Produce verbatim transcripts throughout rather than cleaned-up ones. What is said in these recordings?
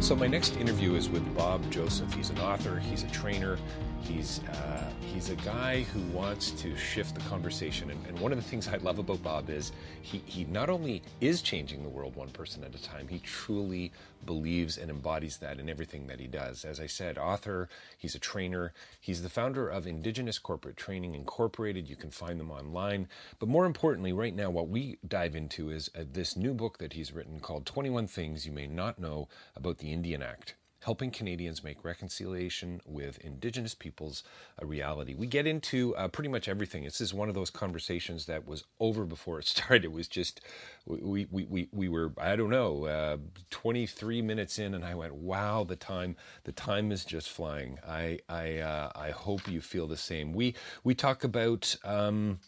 So my next interview is with Bob Joseph. He's an author, he's a trainer, he's uh, he's a guy who wants to shift the conversation. And, and one of the things I love about Bob is he, he not only is changing the world one person at a time, he truly believes and embodies that in everything that he does. As I said, author, he's a trainer, he's the founder of Indigenous Corporate Training Incorporated. You can find them online. But more importantly, right now, what we dive into is uh, this new book that he's written called twenty-one things You May Not Know About the Indian Act, helping Canadians make reconciliation with Indigenous peoples a reality. We get into uh, pretty much everything. This is one of those conversations that was over before it started. It was just, we we we, we were, I don't know, uh, twenty-three minutes in, and I went, wow, the time the time is just flying. I I uh, I hope you feel the same. We we talk about Um,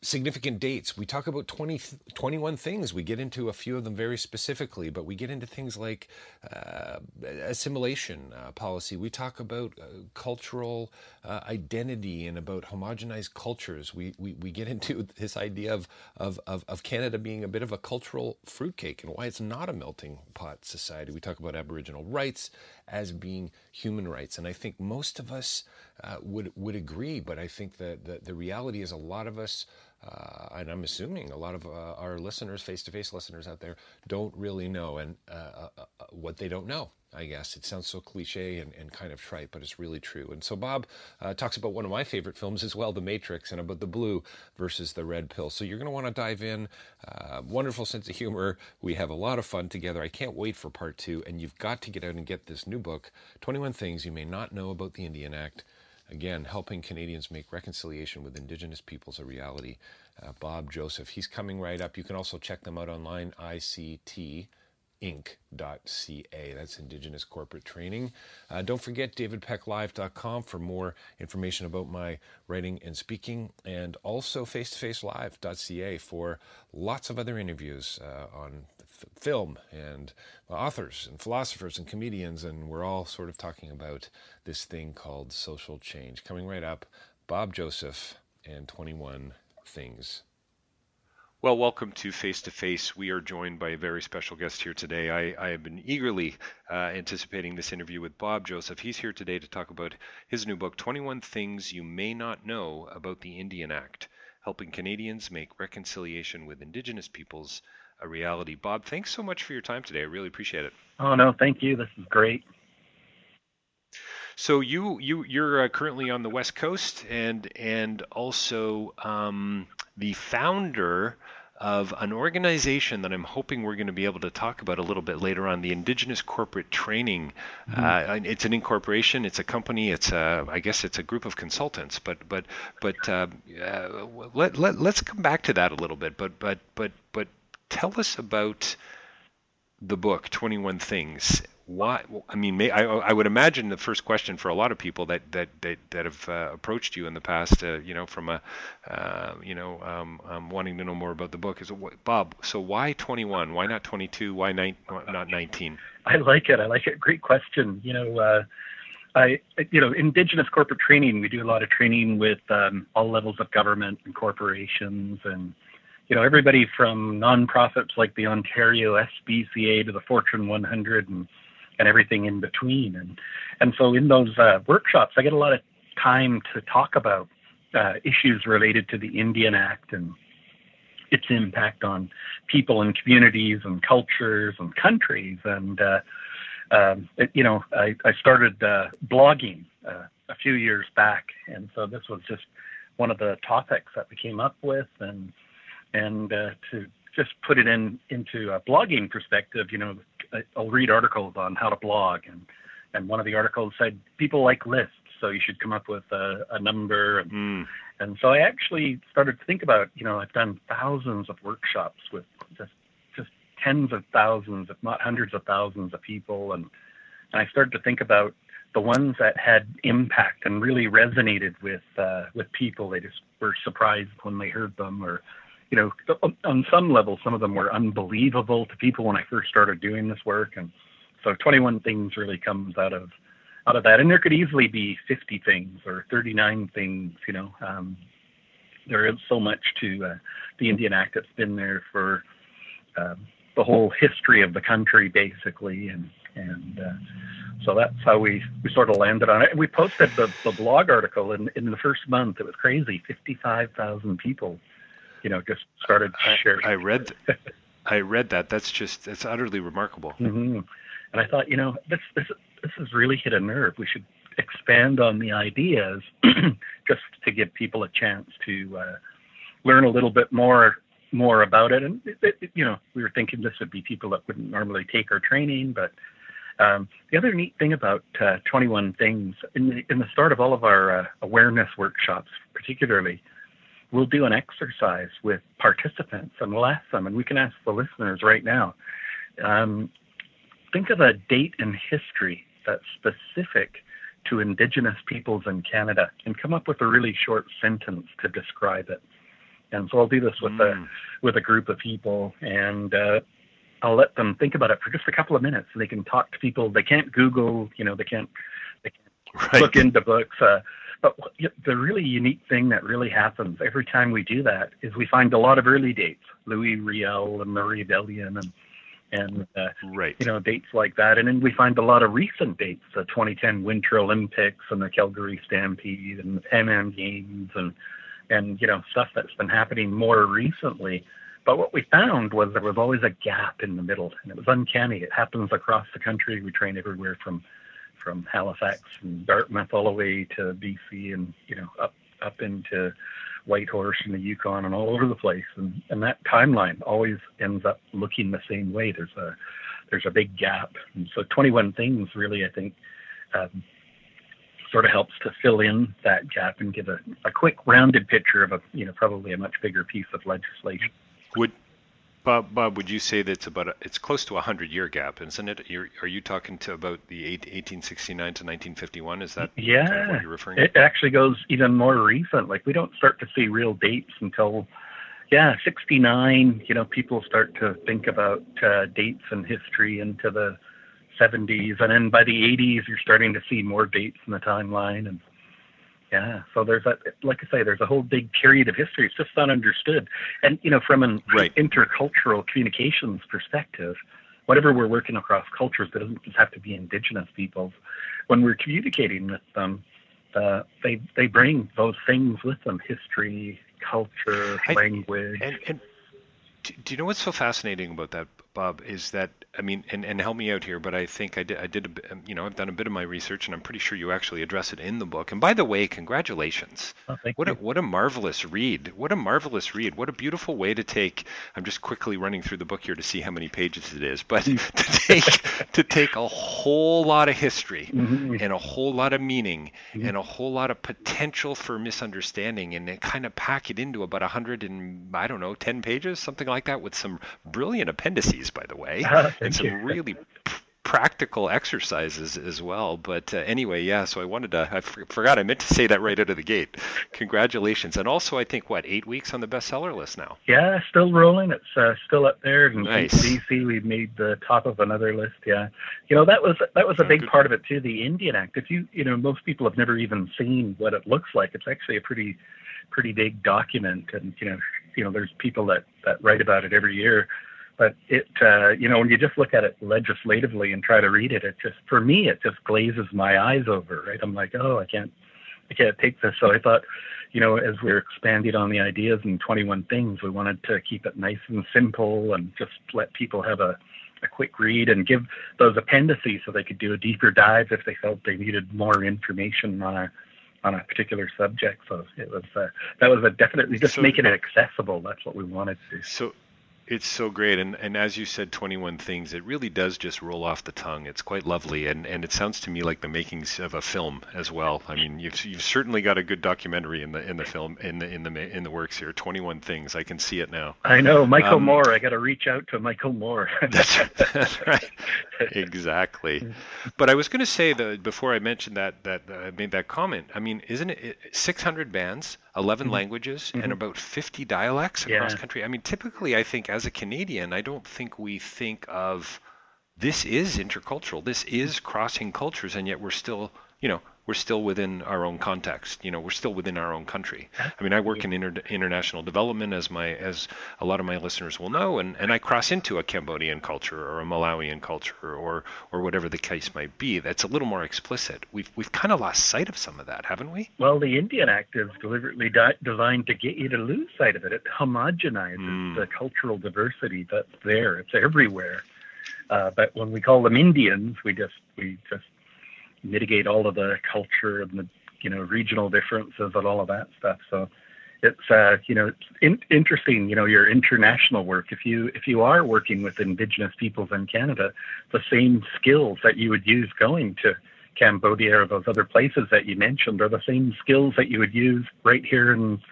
significant dates. We talk about twenty, twenty-one things. We get into a few of them very specifically, but we get into things like uh, assimilation uh, policy. We talk about uh, cultural uh, identity and about homogenized cultures. We, we we get into this idea of of of of Canada being a bit of a cultural fruitcake and why it's not a melting pot society. We talk about Aboriginal rights as being human rights, and I think most of us uh, would would agree. But I think that the, the reality is a lot of us. Uh, and I'm assuming a lot of uh, our listeners, face-to-face listeners out there, don't really know and uh, uh, uh, what they don't know, I guess. It sounds so cliche and, and kind of trite, but it's really true. And so Bob uh, talks about one of my favorite films as well, The Matrix, and about the blue versus the red pill. So you're going to want to dive in. Uh, wonderful sense of humor. We have a lot of fun together. I can't wait for part two. And you've got to get out and get this new book, twenty-one things You May Not Know About the Indian Act. Again, helping Canadians make reconciliation with Indigenous peoples a reality. Uh, Bob Joseph, he's coming right up. You can also check them out online, I C T inc dot c a. That's Indigenous Corporate Training. Uh, don't forget david peck live dot com for more information about my writing and speaking, and also face to face live dot c a for lots of other interviews uh, on f- film and authors and philosophers and comedians, and we're all sort of talking about this thing called social change. Coming right up, Bob Joseph and twenty-one things. Well, welcome to Face to Face. We are joined by a very special guest here today. I, I have been eagerly uh, anticipating this interview with Bob Joseph. He's here today to talk about his new book, twenty-one things You May Not Know About the Indian Act, helping Canadians make reconciliation with Indigenous peoples a reality. Bob, thanks so much for your time today. I really appreciate it. Oh, no, thank you. This is great. So you you you're currently on the West Coast, and and also um, the founder of an organization that I'm hoping we're going to be able to talk about a little bit later on, the Indigenous Corporate Training. Mm-hmm. Uh, it's an incorporation, it's a company, it's a I guess it's a group of consultants. But but but uh, uh, let let let's come back to that a little bit. But but but but tell us about the book, twenty-one Things? Why? I mean, I, I would imagine the first question for a lot of people that that that, that have uh, approached you in the past, uh, you know, from a, uh, you know, um, um, wanting to know more about the book is, Bob, so why twenty-one? Why not twenty-two? Why ni- not nineteen? I like it. I like it. Great question. You know, uh, I, you know, Indigenous corporate training, we do a lot of training with um, all levels of government and corporations and, you know, everybody from nonprofits like the Ontario S B C A to the Fortune one hundred and and everything in between. And and so in those uh, workshops, I get a lot of time to talk about uh, issues related to the Indian Act and its impact on people and communities and cultures and countries. And, uh, um, it, you know, I, I started uh, blogging uh, a few years back. And so this was just one of the topics that we came up with. And, and uh, to just put it in into a blogging perspective, you know, I'll read articles on how to blog, and, and one of the articles said, people like lists, so you should come up with a, a number. And, mm. and so I actually started to think about, you know, I've done thousands of workshops with just just tens of thousands, if not hundreds of thousands of people, and, and I started to think about the ones that had impact and really resonated with, uh, with people. They just were surprised when they heard them, or you know, on some level, some of them were unbelievable to people when I first started doing this work. And so twenty-one Things really comes out of out of that. And there could easily be fifty things or thirty-nine things, you know. Um, there is so much to uh, the Indian Act that's been there for uh, the whole history of the country, basically. And, and uh, so that's how we, we sort of landed on it. And we posted the, the blog article in, in the first month. It was crazy, fifty-five thousand people. You know, just started to share. I, I read, th- I read that. That's just, that's utterly remarkable. Mm-hmm. And I thought, you know, this this this has really hit a nerve. We should expand on the ideas, just to give people a chance to uh, learn a little bit more more about it. And it, it, you know, we were thinking this would be people that wouldn't normally take our training. But um, the other neat thing about uh, twenty-one Things in the, in the start of all of our uh, awareness workshops, particularly, we'll do an exercise with participants, and we'll ask them, and we can ask the listeners right now, um, think of a date in history that's specific to Indigenous peoples in Canada, and come up with a really short sentence to describe it. And so I'll do this with, mm. a, with a group of people, and uh, I'll let them think about it for just a couple of minutes, so they can talk to people. They can't Google, you know, they can't, they can't right. look into books. Uh, But the really unique thing that really happens every time we do that is we find a lot of early dates, Louis Riel and Marie Bellion and, and uh, right. you know, dates like that. And then we find a lot of recent dates, the twenty ten Winter Olympics and the Calgary Stampede and the Pan Am Games and, and, you know, stuff that's been happening more recently. But what we found was there was always a gap in the middle, and it was uncanny. It happens across the country. We train everywhere from from Halifax and Dartmouth all the way to B C and, you know, up up into Whitehorse and the Yukon and all over the place. And, and that timeline always ends up looking the same way. There's a there's a big gap. And so twenty-one Things really, I think, um, sort of helps to fill in that gap and give a, a quick rounded picture of, a you know, probably a much bigger piece of legislation. Would Bob, Bob, would you say that it's about a, it's close to a hundred-year gap, isn't it? You're, are you talking to about the eighteen sixty-nine to nineteen fifty-one? Is that yeah, kind of what you're referring to? It actually goes even more recent. Like, we don't start to see real dates until, yeah, sixty-nine. You know, people start to think about uh, dates and history into the seventies, and then by the eighties, you're starting to see more dates in the timeline. And yeah, so there's that, like I say, there's a whole big period of history. It's just not understood. And, you know, from an right. intercultural communications perspective, whatever we're working across cultures, it doesn't just have to be Indigenous peoples. When we're communicating with them, uh, they they bring those things with them, history, culture, I, language. And, and do you know what's so fascinating about that, Bob, is that, I mean, and, and help me out here, but I think I did, I did, a bit, you know, I've done a bit of my research, and I'm pretty sure you actually address it in the book. And by the way, congratulations. Oh, thank what you. a what a marvelous read. What a marvelous read. What a beautiful way to take, I'm just quickly running through the book here to see how many pages it is, but to take, to take a whole lot of history mm-hmm. and a whole lot of meaning mm-hmm. and a whole lot of potential for misunderstanding, and then kind of pack it into about a hundred and, I don't know, ten pages, something like that, with some brilliant appendices. stories, by the way, oh, and some you. really practical exercises as well. But uh, anyway, yeah, so I wanted to, I f- forgot, I meant to say that right out of the gate. Congratulations. And also, I think, what, eight weeks on the bestseller list now? Yeah, still rolling. It's uh, still up there. In nice. B C, we made the top of another list, yeah. You know, that was that was a big part of it, too, the Indian Act. If you, you know, most people have never even seen what it looks like. It's actually a pretty... pretty big document, and you know you know there's people that that write about it every year, but it uh you know when you just look at it legislatively and try to read it, it just, for me, it just glazes my eyes over, right? I'm like, oh, I can't I can't take this. So I thought, you know as we we're expanding on the ideas in twenty-one Things, we wanted to keep it nice and simple and just let people have a a quick read and give those appendices so they could do a deeper dive if they felt they needed more information on a on a particular subject. So it was uh, that was a definitely just so, making it accessible. That's what we wanted to do. So it's so great, and and as you said, twenty-one Things, it really does just roll off the tongue. It's quite lovely, and and it sounds to me like the makings of a film as well. I mean, you've you've certainly got a good documentary in the in the film in the in the in the works here. twenty-one Things, I can see it now. I know, Michael um, Moore. I got to reach out to Michael Moore. that's, that's right. Exactly. But I was going to say that before I mentioned that, that I uh, made that comment, I mean, isn't it six hundred bands, eleven mm-hmm. languages, mm-hmm. and about fifty dialects across yeah. country? I mean, typically, I think as a Canadian, I don't think we think of this is intercultural, this is crossing cultures, and yet we're still, you know, we're still within our own context. You know, we're still within our own country. I mean, I work in inter- international development, as my as a lot of my listeners will know, and, and I cross into a Cambodian culture or a Malawian culture or or whatever the case might be. That's a little more explicit. We've we've kind of lost sight of some of that, haven't we? Well, the Indian Act is deliberately di- designed to get you to lose sight of it. It homogenizes mm. the cultural diversity that's there. It's everywhere. Uh, but when we call them Indians, we just we just mitigate all of the culture and the, you know, regional differences and all of that stuff. So it's, uh, you know, it's in- interesting, you know, your international work. If you, if you are working with Indigenous peoples in Canada, the same skills that you would use going to Cambodia or those other places that you mentioned are the same skills that you would use right here in,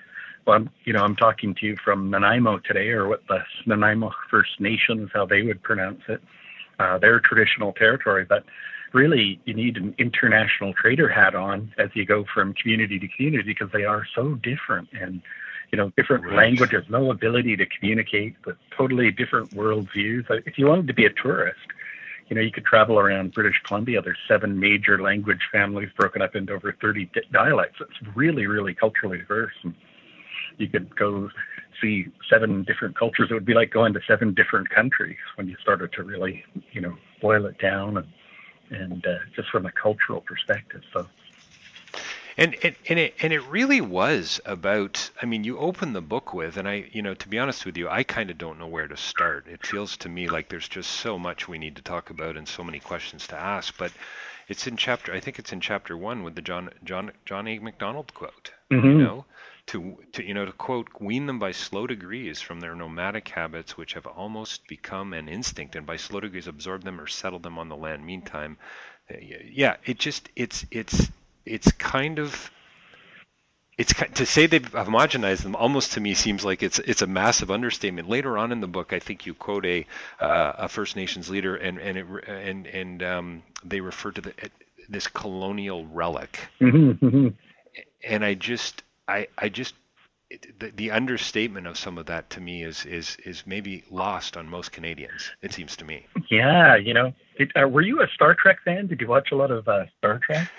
well, I'm, you know, I'm talking to you from Nanaimo today, or what the Nanaimo First Nations, how they would pronounce it, uh, their traditional territory. But really, you need an international trader hat on as you go from community to community, because they are so different, and, you know, different right. languages, no ability to communicate, but totally different worldviews. Like, if you wanted to be a tourist, you know, you could travel around British Columbia. There's seven major language families broken up into over thirty dialects. It's really, really culturally diverse. And you could go see seven different cultures. It would be like going to seven different countries when you started to really, you know, boil it down and and uh, just from a cultural perspective. So and, and and it and it really was about, I mean, you open the book with, and I, you know, to be honest with you, I kind of don't know where to start. It feels to me like there's just so much we need to talk about and so many questions to ask, but it's in chapter, I think it's in chapter one, with the John John John A. Macdonald quote, mm-hmm. you know, to to you know to quote, wean them by slow degrees from their nomadic habits, which have almost become an instinct, and by slow degrees absorb them or settle them on the land. Meantime, yeah, it just it's it's it's kind of it's to say they've homogenized them almost to me seems like it's it's a massive understatement. Later on in the book, I think you quote a uh, a First Nations leader, and and it, and and um, they refer to the this colonial relic, and I just. I, I just the, the understatement of some of that to me is is is maybe lost on most Canadians, it seems to me. Yeah, you know, it, uh, were you a Star Trek fan? Did you watch a lot of uh, Star Trek?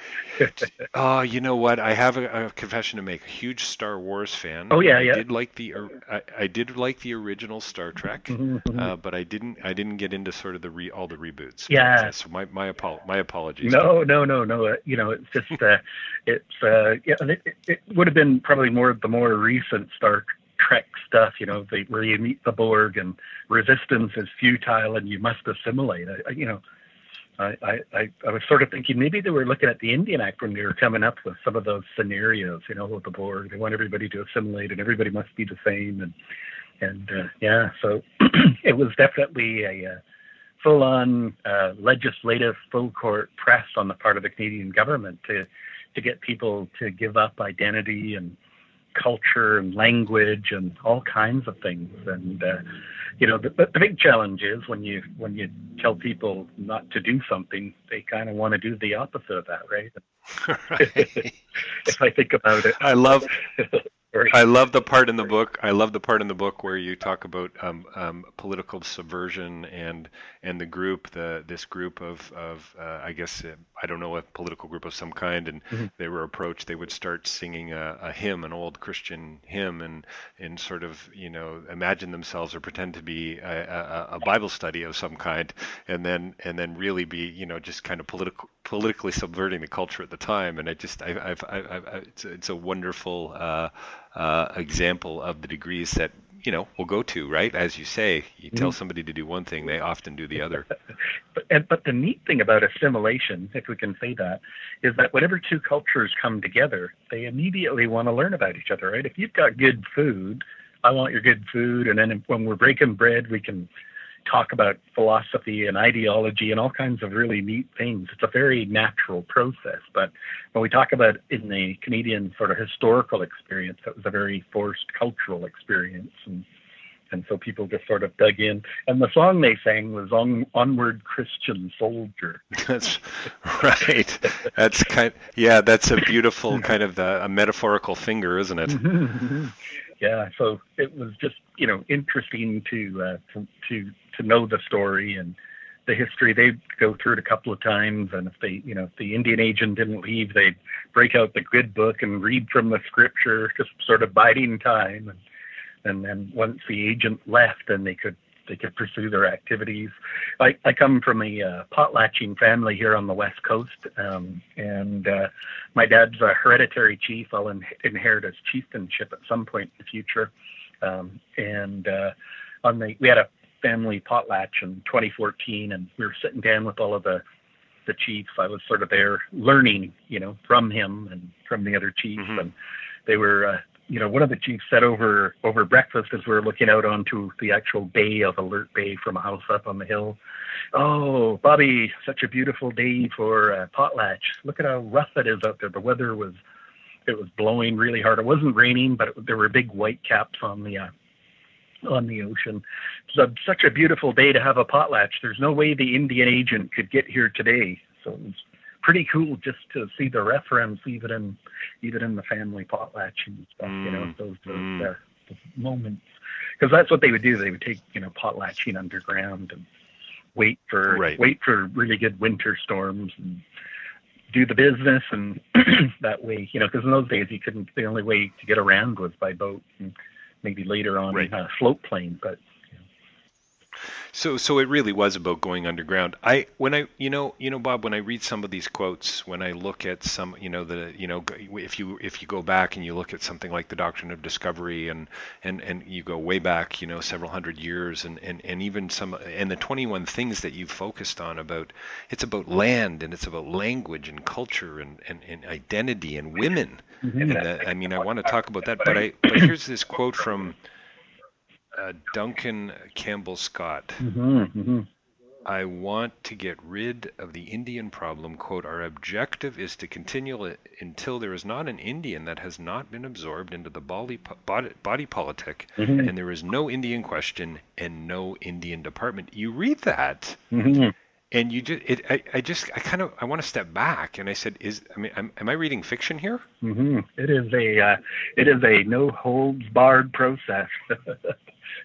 Oh, you know what? I have a, a confession to make. A huge Star Wars fan. Oh yeah, I yeah. Did like the I, I did like the original Star Trek, mm-hmm. uh, but I didn't I didn't get into sort of the re, all the reboots. Yeah. So my my, apo- my apologies. No, no, no, no. Uh, you know, it's just uh, it's uh, yeah. It, it, it would have been probably more of the more recent Star Trek stuff, you know, they, where you meet the Borg and resistance is futile and you must assimilate. I, I, you know, I, I, I was sort of thinking maybe they were looking at the Indian Act when they were coming up with some of those scenarios, you know, with the Borg. They want everybody to assimilate and everybody must be the same. And, and uh, yeah, so it was definitely a uh, full-on uh, legislative full-court press on the part of the Canadian government to to get people to give up identity and culture and language and all kinds of things. And uh, you know, the, the big challenge is when you when you tell people not to do something, they kind of want to do the opposite of that, right? Right. If I think about it, I love. I love the part in the book. I love the part in the book where you talk about um, um, political subversion and and the group, the this group of of uh, I guess uh, I don't know, a political group of some kind, and mm-hmm. they were approached. They would start singing a, a hymn, an old Christian hymn, and and sort of, you know, imagine themselves or pretend to be a, a, a Bible study of some kind, and then and then really be, you know, just kind of political. politically subverting the culture at the time. And I just, I, I've, I, I, it's, it's a wonderful uh, uh, example of the degrees that, you know, we'll go to, right? As you say, you tell somebody to do one thing, they often do the other. But, and, but the neat thing about assimilation, if we can say that, is that whenever two cultures come together, they immediately want to learn about each other, right? If you've got good food, I want your good food. And then when we're breaking bread, we can talk about philosophy and ideology and all kinds of really neat things. It's a very natural process. But when we talk about in the Canadian sort of historical experience, that was a very forced cultural experience. And, and so people just sort of dug in. And the song they sang was on, Onward Christian Soldier. That's right. That's kind yeah, that's a beautiful kind of the, a metaphorical finger, isn't it? Yeah, so it was just, you know, interesting to uh, to, to to know the story and the history. They'd go through it a couple of times, and if they, you know, if the Indian agent didn't leave, they'd break out the good book and read from the scripture, just sort of biding time. And and then once the agent left, then they could they could pursue their activities. I, I come from a uh, potlatching family here on the West Coast, um, and uh, my dad's a hereditary chief. I'll in- inherit his chieftainship at some point in the future. Um, and uh, on the we had a family potlatch in twenty fourteen, and we were sitting down with all of the the chiefs. I was sort of there learning, you know, from him and from the other chiefs. Mm-hmm. And they were, uh, you know, one of the chiefs said over over breakfast as we were looking out onto the actual bay of Alert Bay from a house up on the hill, "Oh, Bobby, such a beautiful day for uh, potlatch. Look at how rough it is out there." The weather was, it was blowing really hard. It wasn't raining, but it, there were big white caps on the uh, on the ocean. So such a beautiful day to have a potlatch. There's no way the Indian agent could get here today. So it was pretty cool just to see the reference, even in even in the family potlatch and stuff. Mm. You know, those, those, mm. uh, those moments, because that's what they would do. They would take, you know, potlatching underground and wait for right. wait for really good winter storms and do the business. And that way, you know, because in those days you couldn't. The only way to get around was by boat. And, maybe later on, right. uh, float plane, but you know. so so it really was about going underground. I when I you know you know Bob, when I read some of these quotes, when I look at some, you know, the you know if you if you go back and you look at something like the Doctrine of Discovery, and and and you go way back, you know, several hundred years, and and and even some, and the twenty-one things that you focused on, about it's about land and it's about language and culture and and, and identity and women. And the, I mean, I want to talk about that, but I but here's this quote from uh, Duncan Campbell Scott. Mm-hmm, mm-hmm. "I want to get rid of the Indian problem. Quote, our objective is to continue it until there is not an Indian that has not been absorbed into the body, body, body politic, mm-hmm. and there is no Indian question and no Indian department." You read that. Mm-hmm. And you just, it, I, I just, I kind of, I want to step back, and I said, "Is, I mean, am, am I reading fiction here?" Mm-hmm. It is a, uh, it is a no holds barred process.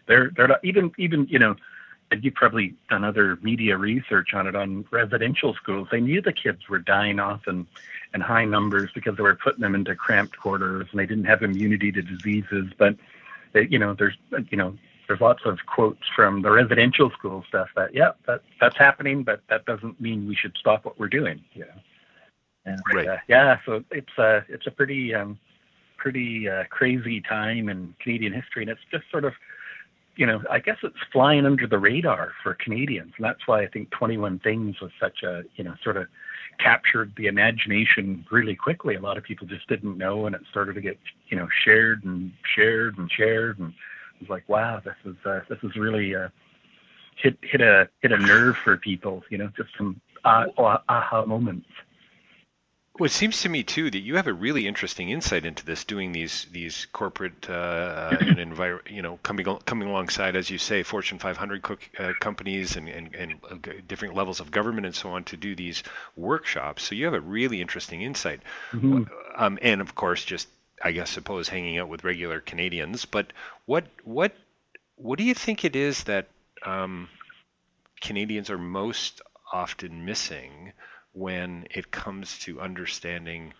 they're, they're not, even, even, you know, and you've probably done other media research on it, on residential schools. They knew the kids were dying off in, in high numbers because they were putting them into cramped quarters, and they didn't have immunity to diseases. But, they, you know, there's, you know. There's lots of quotes from the residential school stuff that, yeah, that, that's happening, but that doesn't mean we should stop what we're doing. You know? And, right. uh, yeah, so it's a, it's a pretty um, pretty uh, crazy time in Canadian history, and it's just sort of, you know, I guess it's flying under the radar for Canadians, and that's why I think twenty-one Things was such a, you know, sort of captured the imagination really quickly. A lot of people just didn't know, and it started to get, you know, shared and shared and shared and like, wow, this is uh, this is really uh, hit hit a hit a nerve for people, you know, just some uh, aha moments. Well, it seems to me, too, that you have a really interesting insight into this, doing these these corporate uh, and envir- you know, coming coming alongside, as you say, Fortune five hundred co- uh, companies and, and, and different levels of government and so on to do these workshops. So you have a really interesting insight. Mm-hmm. Um, and, of course, just, I guess, suppose hanging out with regular Canadians. But what what what do you think it is that um, Canadians are most often missing when it comes to understanding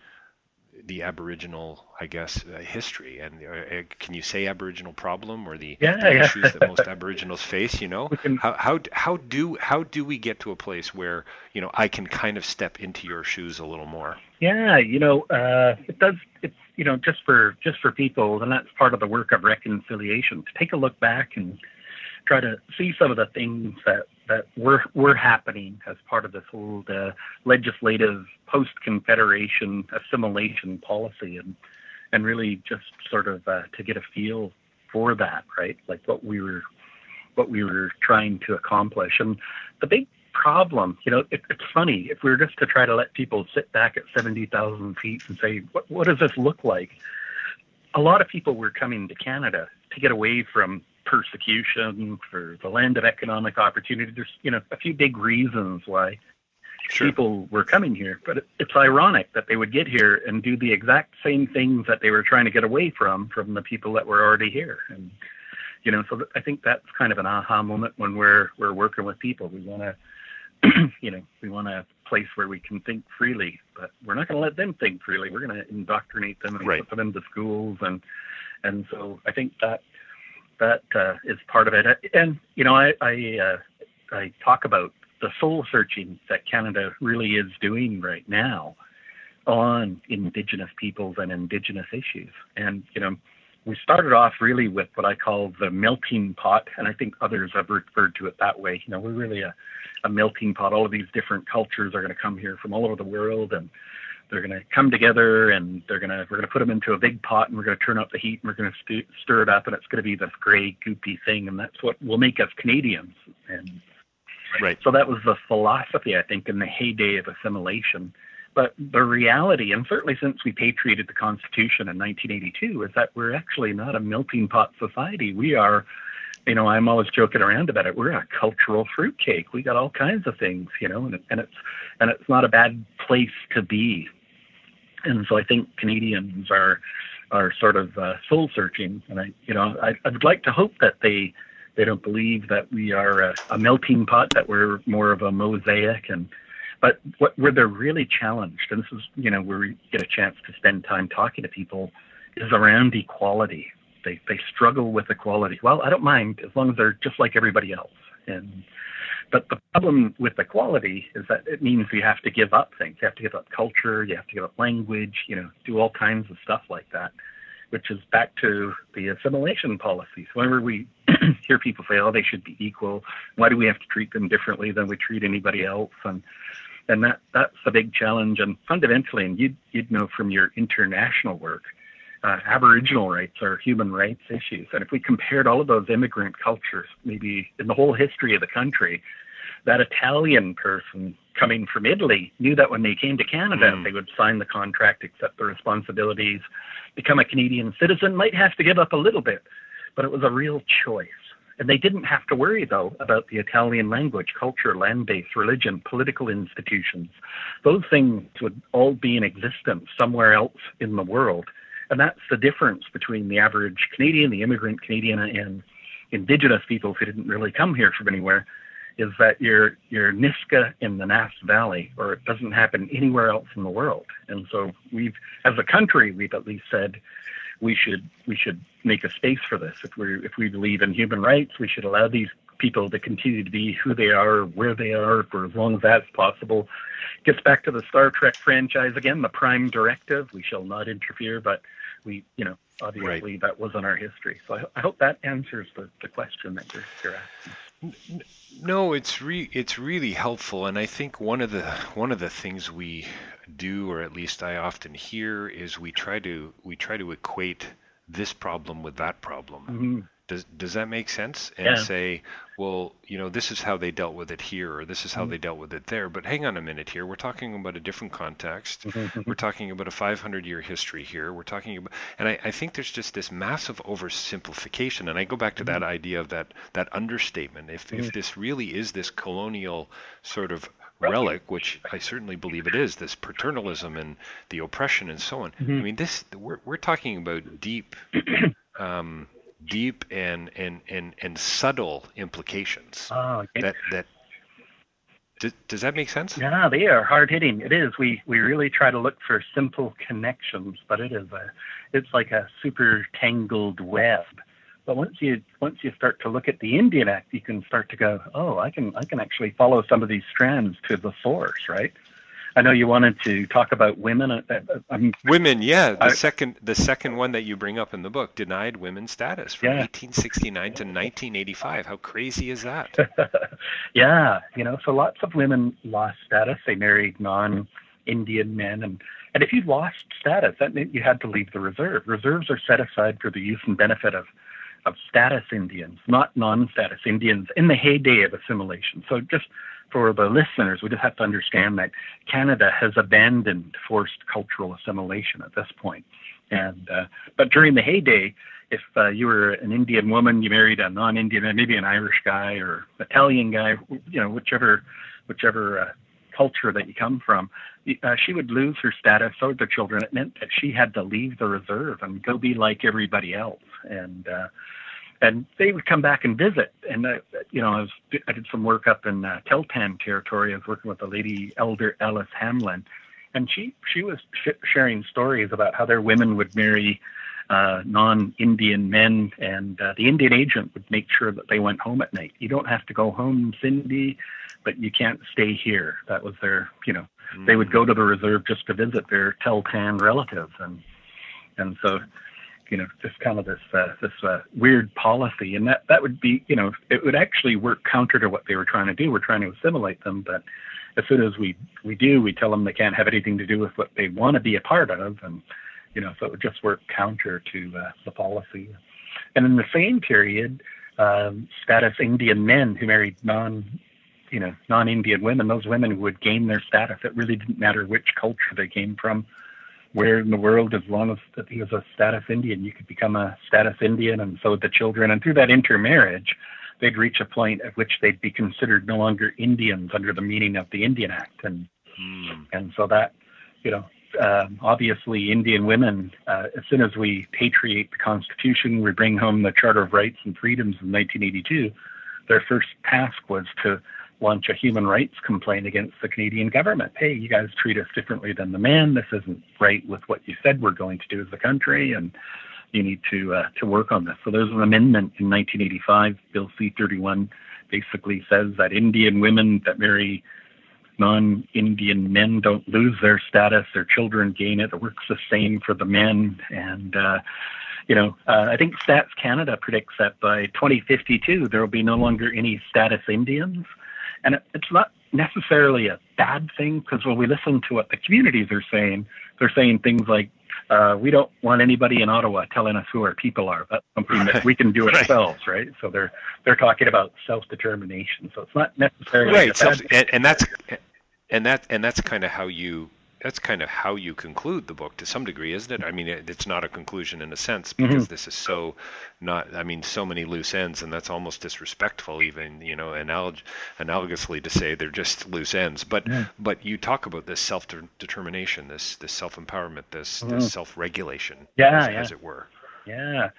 the Aboriginal, I guess, uh, history? And uh, can you say Aboriginal problem or the, yeah, the yeah. issues that most Aboriginals face? You know, how how how do how do we get to a place where, you know, I can kind of step into your shoes a little more? Yeah, you know, uh, it does. It's you know just for just for people, and that's part of the work of reconciliation, to take a look back and try to see some of the things that that were, were happening as part of this old uh, legislative post-Confederation assimilation policy, and and really just sort of uh, to get a feel for that, right? Like what we were what we were trying to accomplish. And the big problem, you know, it, it's funny, if we were just to try to let people sit back at seventy thousand feet and say, what, what does this look like? A lot of people were coming to Canada to get away from persecution, for the land of economic opportunity. There's, you know, a few big reasons why sure. people were coming here, but it, it's ironic that they would get here and do the exact same things that they were trying to get away from, from the people that were already here. And, you know, so I think that's kind of an aha moment when we're, we're working with people. We want to, you know, we want a place where we can think freely, but we're not going to let them think freely. We're going to indoctrinate them and right. put them into schools. And, and so I think that, That uh, is part of it. And, you know, I I, uh, I talk about the soul searching that Canada really is doing right now on Indigenous peoples and Indigenous issues. And, you know, we started off really with what I call the melting pot, and I think others have referred to it that way. You know, we're really a, a melting pot. All of these different cultures are going to come here from all over the world, and they're going to come together, and they're going to we're going to put them into a big pot, and we're going to turn up the heat, and we're going to stu- stir it up, and it's going to be this gray, goopy thing, and that's what will make us Canadians. And right. So that was the philosophy, I think, in the heyday of assimilation. But the reality, and certainly since we patriated the Constitution in nineteen eighty-two, is that we're actually not a melting pot society. We are, you know, I'm always joking around about it. We're a cultural fruitcake. We got all kinds of things, you know, and, it, and it's and it's not a bad place to be. And so I think Canadians are are sort of uh, soul searching, and I, you know, I, I would like to hope that they they don't believe that we are a, a melting pot, that we're more of a mosaic. And but what where they're really challenged, and this is, you know, where we get a chance to spend time talking to people, is around equality. They they struggle with equality. Well, I don't mind as long as they're just like everybody else. And but the problem with equality is that it means you have to give up things. You have to give up culture. You have to give up language. You know, do all kinds of stuff like that, which is back to the assimilation policies. Whenever we hear people say, "Oh, they should be equal," why do we have to treat them differently than we treat anybody else? And and that that's the big challenge. And fundamentally, and you'd you'd know from your international work, Uh, Aboriginal rights are human rights issues. And if we compared all of those immigrant cultures, maybe in the whole history of the country, that Italian person coming from Italy knew that when they came to Canada, mm. they would sign the contract, accept the responsibilities, become a Canadian citizen, might have to give up a little bit, but it was a real choice. And they didn't have to worry, though, about the Italian language, culture, land base, religion, political institutions. Those things would all be in existence somewhere else in the world. And that's the difference between the average Canadian, the immigrant Canadian, and Indigenous people who didn't really come here from anywhere, is that you're, you're Niska in the Nass Valley, or it doesn't happen anywhere else in the world. And so we've, as a country, we've at least said we should we should make a space for this. If we if we believe in human rights, we should allow these people to continue to be who they are, where they are, for as long as that's possible. Gets back to the Star Trek franchise again, the prime directive, we shall not interfere, but we, you know, obviously right. that wasn't our history. So I, I hope that answers the, the question that you're, you're asking. No, it's re, it's really helpful. And I think one of the, one of the things we do, or at least I often hear, is we try to, we try to equate this problem with that problem. Mm-hmm. Does does that make sense? And yeah. say, well, you know, this is how they dealt with it here, or this is how mm-hmm. they dealt with it there. But hang on a minute here. We're talking about a different context. We're talking about a five hundred year history here. We're talking about, and I, I think there's just this massive oversimplification. And I go back to mm-hmm. that idea of that that understatement. If mm-hmm. if this really is this colonial sort of relic, which I certainly believe it is, this paternalism and the oppression and so on. Mm-hmm. I mean, this we're we're talking about deep. Um, deep and, and, and, and subtle implications. Oh, okay. That that does, does that make sense? Yeah, they are hard hitting. It is. We we really try to look for simple connections, but it is a it's like a super tangled web. But once you once you start to look at the Indian Act, you can start to go, oh, I can I can actually follow some of these strands to the source, right? I know you wanted to talk about women. I'm, women, yeah. The I, second the second one that you bring up in the book, denied women's status from yeah. eighteen sixty-nine to nineteen eighty-five. How crazy is that? yeah. You know, so lots of women lost status. They married non-Indian men. And, and if you lost status, that meant you had to leave the reserve. Reserves are set aside for the use and benefit of, of status Indians, not non-status Indians, in the heyday of assimilation. So just... for the listeners, we just have to understand that Canada has abandoned forced cultural assimilation at this point. And uh, but during the heyday, if uh, you were an Indian woman, you married a non-Indian man, maybe an Irish guy or Italian guy, you know, whichever whichever uh, culture that you come from, uh, she would lose her status. So the children, it meant that she had to leave the reserve and go be like everybody else. And uh, And they would come back and visit. And, uh, you know, I, was, I did some work up in uh, Tahltan territory. I was working with a lady, Elder Alice Hamlin. And she, she was sh- sharing stories about how their women would marry uh, non-Indian men. And uh, the Indian agent would make sure that they went home at night. You don't have to go home, Cindy, but you can't stay here. That was their, you know, mm-hmm. they would go to the reserve just to visit their Tahltan relatives. And, and so... you know, just kind of this uh, this uh, weird policy, and that, that would be, you know, it would actually work counter to what they were trying to do. We're trying to assimilate them, but as soon as we, we do, we tell them they can't have anything to do with what they want to be a part of, and, you know, so it would just work counter to uh, the policy. And in the same period, um, status Indian men who married non, you know, non-Indian women, those women would gain their status. It really didn't matter which culture they came from. Where in the world, as long as he was a status Indian, you could become a status Indian, and so would the children. And through that intermarriage, they'd reach a point at which they'd be considered no longer Indians under the meaning of the Indian Act. And mm. and so that, you know, um, obviously Indian women, uh, as soon as we patriate the Constitution, we bring home the Charter of Rights and Freedoms in nineteen eighty-two, their first task was to launch a human rights complaint against the Canadian government. Hey, you guys treat us differently than the man. This isn't right with what you said we're going to do as a country, and you need to uh, to work on this. So there's an amendment in nineteen eighty-five, Bill C thirty-one, basically says that Indian women that marry non-Indian men don't lose their status, their children gain it. It works the same for the men, and uh, You know, uh, I think Stats Canada predicts that by twenty fifty-two, there will be no longer any status Indians. And it, it's not necessarily a bad thing, because when we listen to what the communities are saying, they're saying things like, uh, we don't want anybody in Ottawa telling us who our people are. That's something that we can do ourselves, right? So they're they're talking about self-determination. So it's not necessarily right. A bad thing. And, and that's and that and that's kind of how you. That's kind of how you conclude the book to some degree, isn't it? I mean, it, it's not a conclusion in a sense, because mm-hmm. this is so not, I mean, so many loose ends, and that's almost disrespectful even, you know, analog, analogously to say they're just loose ends. But yeah. but you talk about this self-determination, this this self-empowerment, this, mm-hmm. this self-regulation, yeah, as, yeah. as it were. Yeah.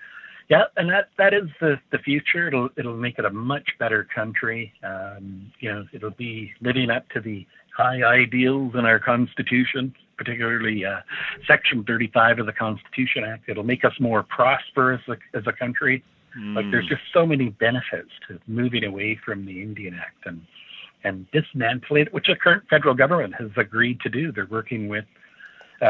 Yeah, and that, that is the, the future. It'll it'll make it a much better country. Um, you know, it'll be living up to the high ideals in our Constitution, particularly uh, Section thirty-five of the Constitution Act. It'll make us more prosperous as a, as a country. Mm. Like, there's just so many benefits to moving away from the Indian Act and and dismantling it, which the current federal government has agreed to do. They're working with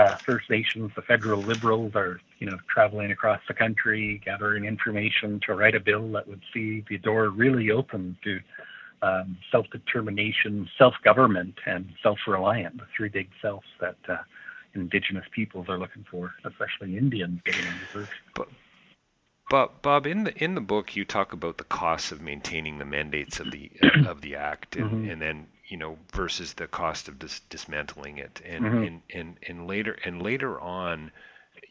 Uh, First Nations. The federal Liberals are, you know, traveling across the country, gathering information to write a bill that would see the door really open to um, self-determination, self-government, and self-reliant, the three big selves that uh, Indigenous peoples are looking for, especially Indians getting in reserve. But, Bob, Bob, in the in the book, you talk about the costs of maintaining the mandates of the of the Act, and, mm-hmm. and then you know versus the cost of dis- dismantling it, and, mm-hmm. and, and and later and later on,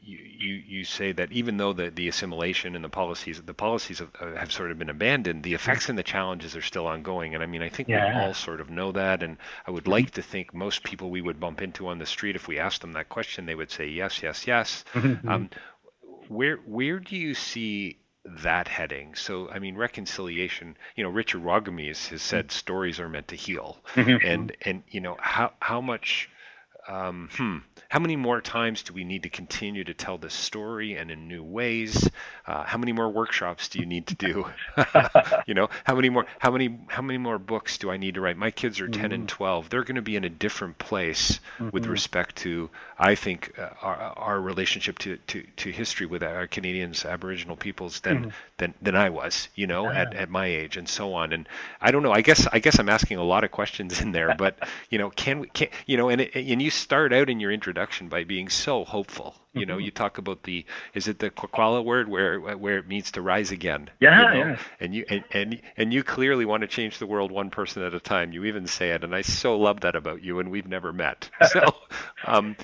you, you, you say that even though the, the assimilation and the policies the policies have, have sort of been abandoned, the effects and the challenges are still ongoing. And I mean, I think yeah. we all sort of know that, and I would like to think most people we would bump into on the street, if we asked them that question, they would say yes, yes, yes. Mm-hmm. Um, Where where do you see that heading? So, I mean, reconciliation, you know, Richard Rogomes has said stories are meant to heal. Mm-hmm. And, and you know, how, how much, um, hmm, how many more times do we need to continue to tell this story and in new ways? Uh, how many more workshops do you need to do? you know, how many more, how many, how many more books do I need to write? My kids are mm-hmm. ten and twelve. They're going to be in a different place mm-hmm. with respect to, I think, uh, our, our relationship to, to, to history with our Canadians, Aboriginal peoples than, mm-hmm. than, than I was, you know, yeah. at, at my age and so on. And I don't know, I guess, I guess I'm asking a lot of questions in there, but you know, can we, can, you know, and, it, and you start out in your introduction by being so hopeful. You know, you talk about the, is it the Kwakwala word where where it means to rise again? Yeah, you know? yeah. And you and, and and you clearly want to change the world one person at a time. You even say it, and I so love that about you. And we've never met. So, um,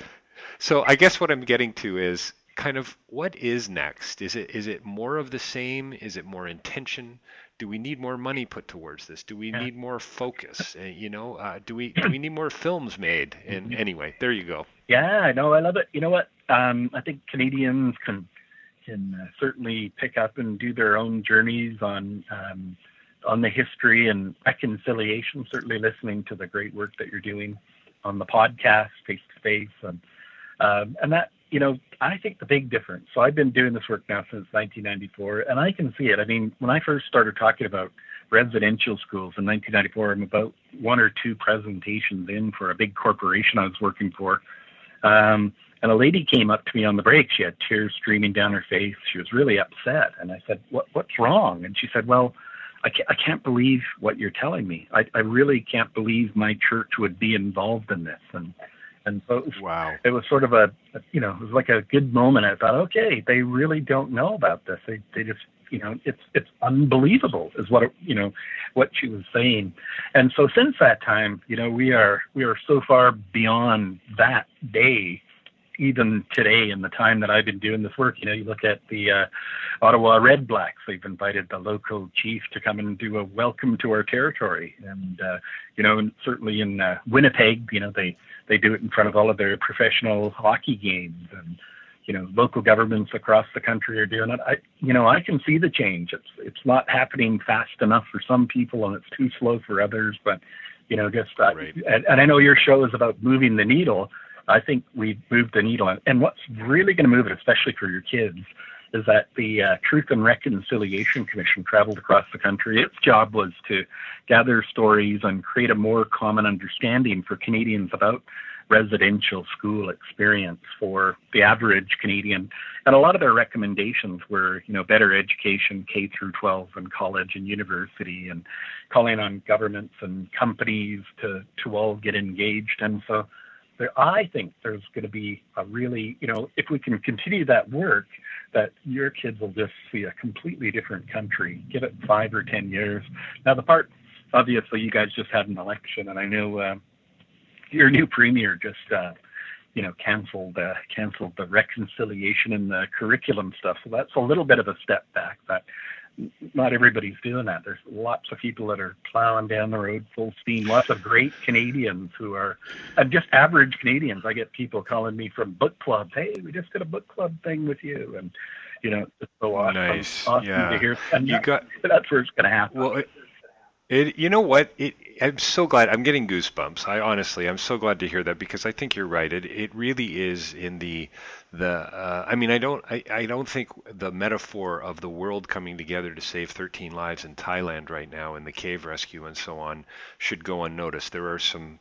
so I guess what I'm getting to is kind of what is next? Is it is it more of the same? Is it more intention? Do we need more money put towards this? Do we yeah. need more focus? Uh, you know, uh, do we do we need more films made? And anyway, there you go. Yeah, no, I love it. You know what? Um, I think Canadians can can uh, certainly pick up and do their own journeys on um, on the history and reconciliation. Certainly, listening to the great work that you're doing on the podcast, Face to Face, and um, and that. You know, I think the big difference, so I've been doing this work now since nineteen ninety-four, and I can see it. I mean, when I first started talking about residential schools in nineteen ninety-four, I'm about one or two presentations in for a big corporation I was working for. Um, and a lady came up to me on the break. She had tears streaming down her face. She was really upset. And I said, what, what's wrong? And she said, well, I can't, I can't believe what you're telling me. I, I really can't believe my church would be involved in this. And And so it was, wow. it was sort of a, you know, it was like a good moment. I thought, okay, they really don't know about this. They, they just, you know, it's, it's unbelievable is what, it, you know, what she was saying. And so since that time, you know, we are, we are so far beyond that day, even today in the time that I've been doing this work. You know, you look at the uh, Ottawa Red Blacks, they've invited the local chief to come and do a welcome to our territory. And, uh, you know, and certainly in uh, Winnipeg, you know, they, they do it in front of all of their professional hockey games, and, you know, local governments across the country are doing it. I, you know, I can see the change. It's it's not happening fast enough for some people, and it's too slow for others. But, you know, just, uh, right. and, and I know your show is about moving the needle. I think we've moved the needle. And what's really going to move it, especially for your kids, is that the uh, Truth and Reconciliation Commission traveled across the country. Its job was to gather stories and create a more common understanding for Canadians about residential school experience for the average Canadian. And a lot of their recommendations were, you know, better education, K through twelve, and college and university, and calling on governments and companies to, to all get engaged. And so I think there's going to be a really, you know, if we can continue that work, that your kids will just see a completely different country. Give it five or ten years. Now, the part, obviously, you guys just had an election, and I know uh, your new premier just, uh, you know, canceled uh, canceled the reconciliation and the curriculum stuff. So that's a little bit of a step back, but not everybody's doing that. There's lots of people that are plowing down the road full steam, lots of great Canadians who are and just average Canadians. I get people calling me from book clubs. Hey, we just did a book club thing with you. And, you know, it's so awesome, nice. awesome yeah. to hear. And you that, got, that's where it's going to happen. Well, it, it, you know what? It, I'm so glad. I'm getting goosebumps. I honestly, I'm so glad to hear that, because I think you're right. It it really is in the the. Uh, I mean, I don't I, I don't think the metaphor of the world coming together to save thirteen lives in Thailand right now, in the cave rescue and so on, should go unnoticed. There are some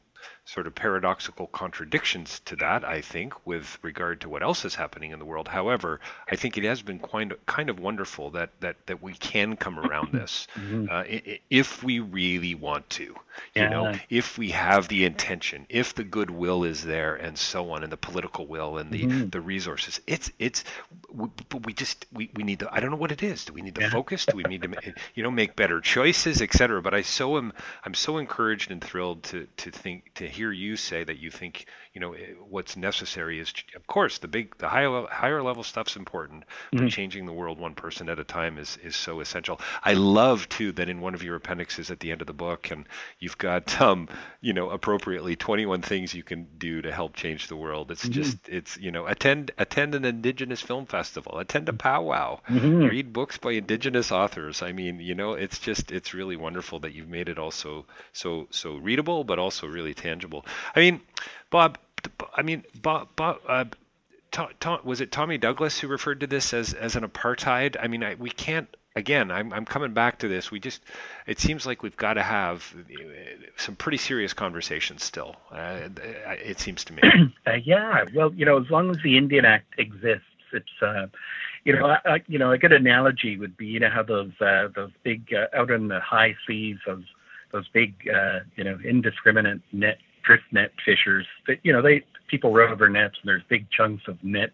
sort of paradoxical contradictions to that, I think, with regard to what else is happening in the world. However, I think it has been quite kind of wonderful that that that we can come around this mm-hmm. uh, if we really want to, you yeah. know, if we have the intention, if the goodwill is there, and so on, and the political will and the mm-hmm. the resources. It's it's we, but we just we, we need to. I don't know what it is. Do we need to yeah. focus? Do we need to you know make better choices, et cetera. But I so am I'm so encouraged and thrilled to to think to hear you say that you think you know what's necessary is, of course, the big the higher higher level stuff's important, but mm-hmm. changing the world one person at a time is is so essential. I love too that in one of your appendixes at the end of the book, and you've got um you know appropriately twenty-one things you can do to help change the world. It's mm-hmm. just it's you know attend attend an Indigenous film festival, attend a powwow, mm-hmm. read books by Indigenous authors. I mean you know it's just it's really wonderful that you've made it also so so readable, but also really tangible. I mean, Bob. I mean, Bob. Bob uh, Tom, Tom, was it Tommy Douglas who referred to this as as an apartheid? I mean, I, we can't. Again, I'm I'm coming back to this. We just. It seems like we've got to have some pretty serious conversations still. Uh, it seems to me. uh, yeah. Well, you know, as long as the Indian Act exists, it's. Uh, You know, I, I, you know, a good analogy would be, you know, how those uh, those big uh, out in the high seas, those those big, uh, you know, indiscriminate net drift net fishers. That you know, they people rover nets, and there's big chunks of net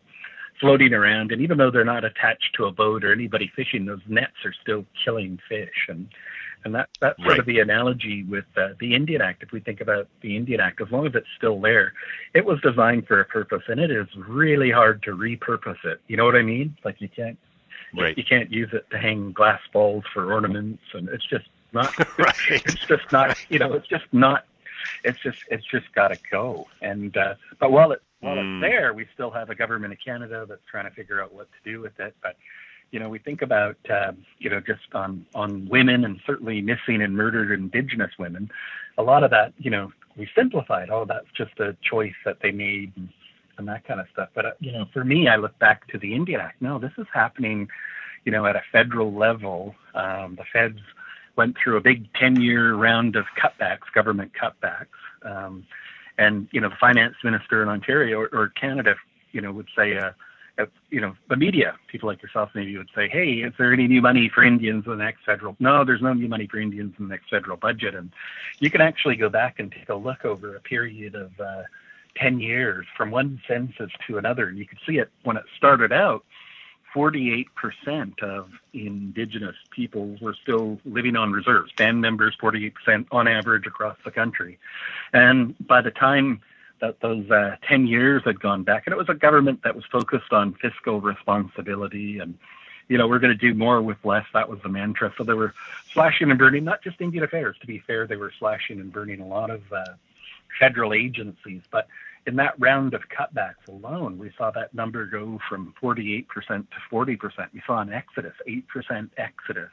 floating around. And even though they're not attached to a boat or anybody fishing, those nets are still killing fish. And and that that's sort right. of the analogy with uh, the Indian Act. If we think about the Indian Act, as long as it's still there, it was designed for a purpose, and it is really hard to repurpose it. You know what I mean? Like you can't, right. you can't use it to hang glass balls for ornaments, and it's just not. right. It's just not. Right. You know, it's just not. It's just it's just got to go. And uh, but while it while mm. it's there, we still have a government of Canada that's trying to figure out what to do with it, but. You know, we think about, uh, you know, just on, on women and certainly missing and murdered Indigenous women. A lot of that, you know, we simplified. Oh, that's just a choice that they made and, and that kind of stuff. But, uh, you know, for me, I look back to the Indian Act. No, this is happening, you know, at a federal level. Um, the feds went through a big ten-year round of cutbacks, government cutbacks. Um, and, you know, the finance minister in Ontario or, or Canada, you know, would say, uh, you know, the media, people like yourself maybe would say, hey, is there any new money for Indians in the next federal? No, there's no new money for Indians in the next federal budget. And you can actually go back and take a look over a period of uh, ten years from one census to another. And you can see it when it started out, forty-eight percent of Indigenous people were still living on reserves, band members, forty-eight percent on average across the country. And by the time that those uh, ten years had gone back. And it was a government that was focused on fiscal responsibility and, you know, we're going to do more with less. That was the mantra. So they were slashing and burning, not just Indian Affairs. To be fair, they were slashing and burning a lot of uh, federal agencies. But in that round of cutbacks alone, we saw that number go from forty-eight percent to forty percent. We saw an exodus, eight percent exodus.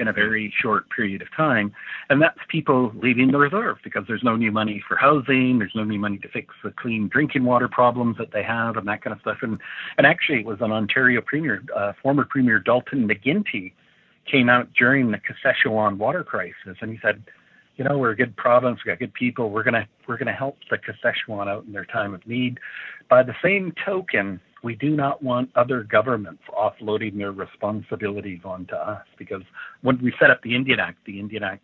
In a very short period of time. And that's people leaving the reserve because there's no new money for housing, there's no new money to fix the clean drinking water problems that they have and that kind of stuff. And and actually it was an Ontario Premier, uh, former Premier Dalton McGuinty came out during the Kashechewan water crisis and he said, you know, we're a good province, we've got good people, we're gonna we're gonna help the Kashechewan out in their time of need. By the same token, we do not want other governments offloading their responsibilities onto us because when we set up the Indian Act, the Indian Act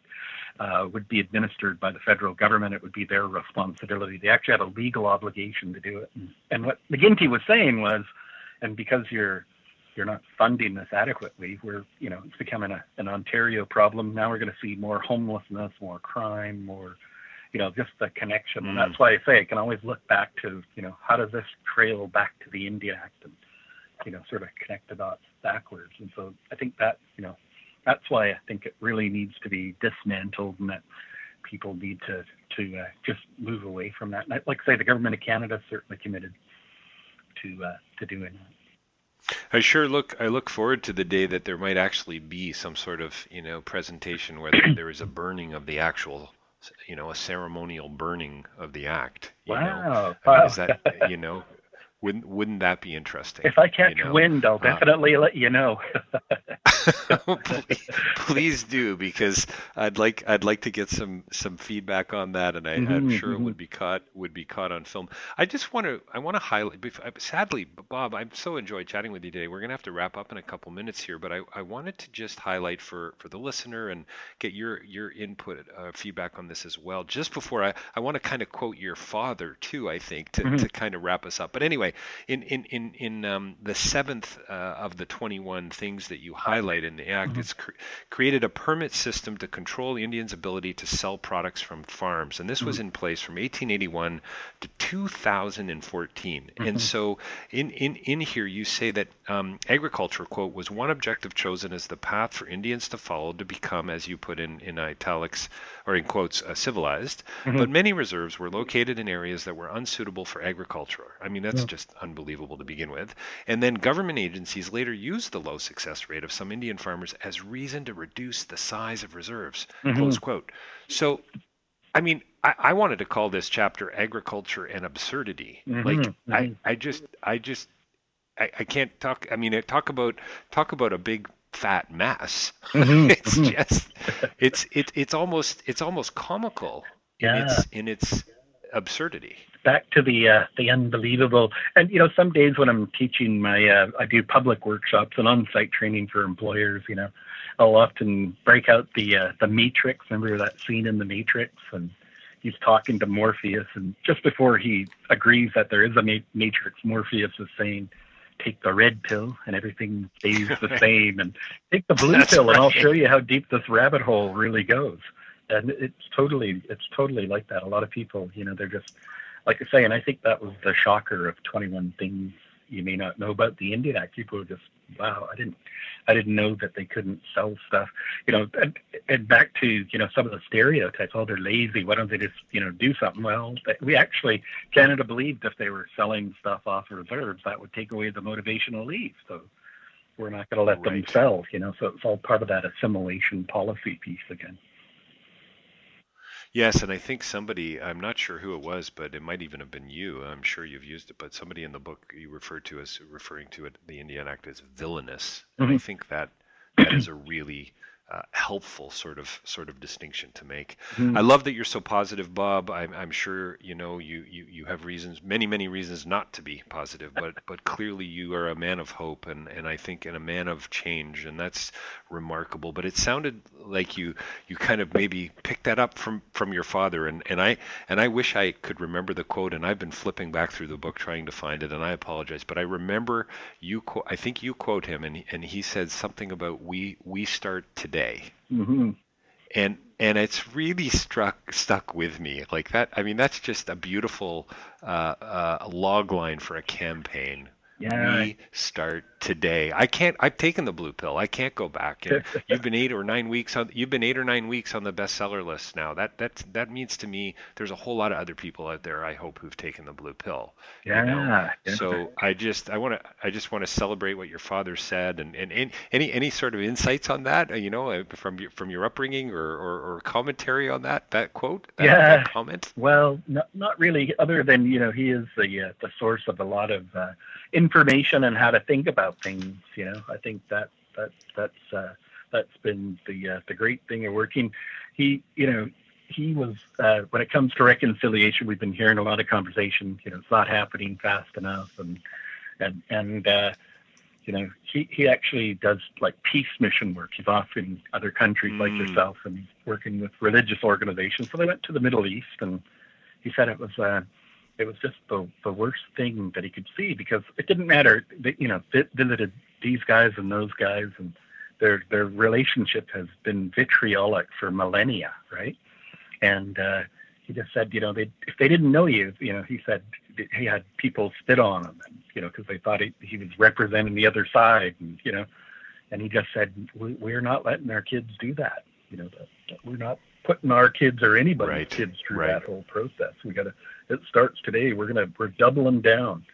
uh, would be administered by the federal government. It would be their responsibility. They actually had a legal obligation to do it. And what McGuinty was saying was, and because you're you're not funding this adequately, we're you know it's becoming a, an Ontario problem. Now we're going to see more homelessness, more crime, more. You know, just the connection. And that's why I say I can always look back to, you know, how does this trail back to the Indian Act and, you know, sort of connect the dots backwards. And so I think that, you know, that's why I think it really needs to be dismantled and that people need to, to uh, just move away from that. And I'd like to say the government of Canada is certainly committed to, uh, to doing that. I sure look. I look forward to the day that there might actually be some sort of, you know, presentation where there is a burning of the actual. You know, a ceremonial burning of the act. You wow. know, I mean, is that, you know, Wouldn't wouldn't that be interesting? If I catch you know? wind, I'll definitely uh, let you know. please, please do, because I'd like I'd like to get some, some feedback on that, and I, mm-hmm, I'm sure mm-hmm. it would be caught would be caught on film. I just want to I want to highlight. Sadly, Bob, I've so enjoyed chatting with you today. We're gonna have to wrap up in a couple minutes here, but I, I wanted to just highlight for, for the listener and get your your input uh, feedback on this as well. Just before I I want to kind of quote your father too. I think to mm-hmm. to kind of wrap us up. But anyway. In in in in um, the seventh uh, of the twenty-one things that you highlight in the act, mm-hmm. it's cr- created a permit system to control Indians' ability to sell products from farms, and this mm-hmm. was in place from eighteen eighty-one to two thousand fourteen. Mm-hmm. And so, in in in here, you say that um, agriculture, quote, was one objective chosen as the path for Indians to follow to become, as you put in in italics or in quotes, uh, civilized. Mm-hmm. But many reserves were located in areas that were unsuitable for agriculture. I mean, that's yeah. just unbelievable to begin with. And then government agencies later used the low success rate of some Indian farmers as reason to reduce the size of reserves, mm-hmm. close quote. So, I mean, I, I wanted to call this chapter Agriculture and Absurdity. Mm-hmm. Like, mm-hmm. I, I just, I just, I, I can't talk, I mean, talk about, talk about a big fat mass. Mm-hmm. It's mm-hmm. just, it's, it, it's almost, it's almost comical yeah. in its, in its absurdity. Back to the uh, the unbelievable. And, you know, some days when I'm teaching my, uh, I do public workshops and on-site training for employers, you know, I'll often break out the uh, the Matrix. Remember that scene in The Matrix? And he's talking to Morpheus. And just before he agrees that there is a ma- Matrix, Morpheus is saying, take the red pill and everything stays the same. And take the blue That's pill right. and I'll show you how deep this rabbit hole really goes. And it's totally, it's totally like that. A lot of people, you know, they're just... Like I say, and I think that was the shocker of twenty-one things you may not know about the Indian Act. People were just, wow, I didn't, I didn't know that they couldn't sell stuff. You know, and, and back to, you know, some of the stereotypes. Oh, they're lazy. Why don't they just, you know, do something? Well, we actually, Canada believed if they were selling stuff off reserves, that would take away the motivational leave. So we're not going to let right. them sell, you know. So it's all part of that assimilation policy piece again. Yes, and I think somebody, I'm not sure who it was, but it might even have been you. I'm sure you've used it, but somebody in the book you referred to as referring to it, the Indian Act, as villainous. Mm-hmm. And I think that that is a really uh, helpful sort of sort of distinction to make. Mm-hmm. I love that you're so positive, Bob. I'm, I'm sure you know you, you you have reasons, many many reasons not to be positive, but but clearly you are a man of hope, and and I think and a man of change, and that's remarkable. But it sounded like you you kind of maybe picked that up from from your father, and and I and I wish I could remember the quote, and I've been flipping back through the book trying to find it, and I apologize, but I remember you quote, I think you quote him, and and he said something about we we start today. Mm-hmm. And and it's really struck stuck with me like that. I mean, that's just a beautiful uh, uh, log line for a campaign. Yeah. We start today. I can't. I've taken the blue pill. I can't go back. And you've been eight or nine weeks on. You've been eight or nine weeks on the bestseller list now. That that that means to me there's a whole lot of other people out there, I hope, who've taken the blue pill. Yeah. You know? yeah. So I just I want to I just want to celebrate what your father said, and, and and any any sort of insights on that, you know, from your from your upbringing or or, or commentary on that that quote. That, yeah. That comment. Well, not not really. Other than, you know, he is the uh, the source of a lot of uh, information and how to think about things, you know. I think that that that's uh, that's been the uh, the great thing of working. He, you know, he was uh, when it comes to reconciliation, we've been hearing a lot of conversation. You know, it's not happening fast enough, and and and uh, you know, he he actually does like peace mission work. He's off in other countries mm. like yourself, and he's working with religious organizations. So they went to the Middle East, and he said it was. Uh, It was just the, the worst thing that he could see, because it didn't matter. They, you know, visited these guys and those guys, and their their relationship has been vitriolic for millennia, right? And uh, he just said, you know, they if they didn't know you, you know, he said he had people spit on him, and, you know, because they thought he, he was representing the other side, and you know, and he just said, we're not letting our kids do that. You know, that, that we're not putting our kids or anybody's right. kids through right. that whole process. We got to. It starts today. We're gonna we're doubling down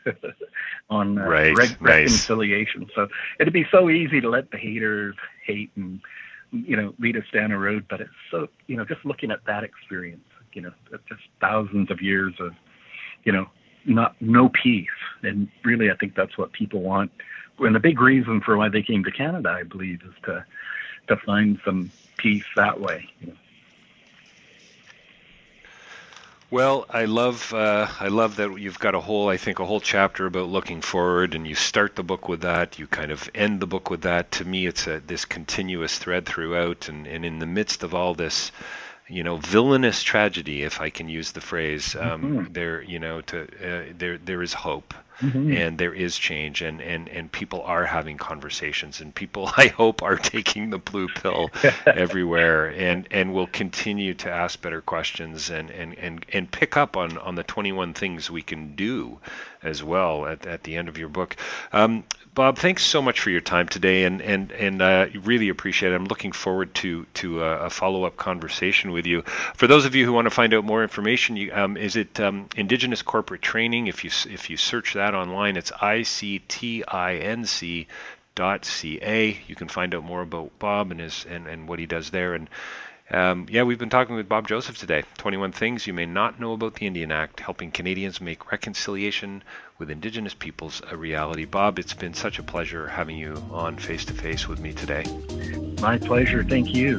on uh, right. rec- reconciliation. Nice. So it'd be so easy to let the haters hate and, you know, lead us down a road. But it's so, you know, just looking at that experience, you know, just thousands of years of, you know, not no peace, And really, I think that's what people want. And the big reason for why they came to Canada, I believe, is to to find some peace that way. You know? Well, I love uh, I love that you've got a whole, I think, a whole chapter about looking forward, and you start the book with that. You kind of end the book with that. To me, it's a, this continuous thread throughout, and, and in the midst of all this, you know, villainous tragedy, if I can use the phrase, um, mm-hmm. there, you know, to uh, there there is hope, mm-hmm. and there is change, and, and, and people are having conversations, and people, I hope, are taking the blue pill everywhere, and, and will continue to ask better questions, and and, and, and pick up on, on the twenty-one things we can do as well at, at the end of your book. Um, Bob, thanks so much for your time today, and and and uh, really appreciate it. I'm looking forward to to a, a follow-up conversation with you. For those of you who want to find out more information, you, um, is it um, Indigenous Corporate Training? If you if you search that online, it's I C T I N C dot C A. You can find out more about Bob and his and, and what he does there. And um, yeah, we've been talking with Bob Joseph today. twenty-one Things You May Not Know About the Indian Act: Helping Canadians Make Reconciliation with Indigenous Peoples a Reality. Bob, it's been such a pleasure having you on Face to Face with me today. My pleasure. Thank you.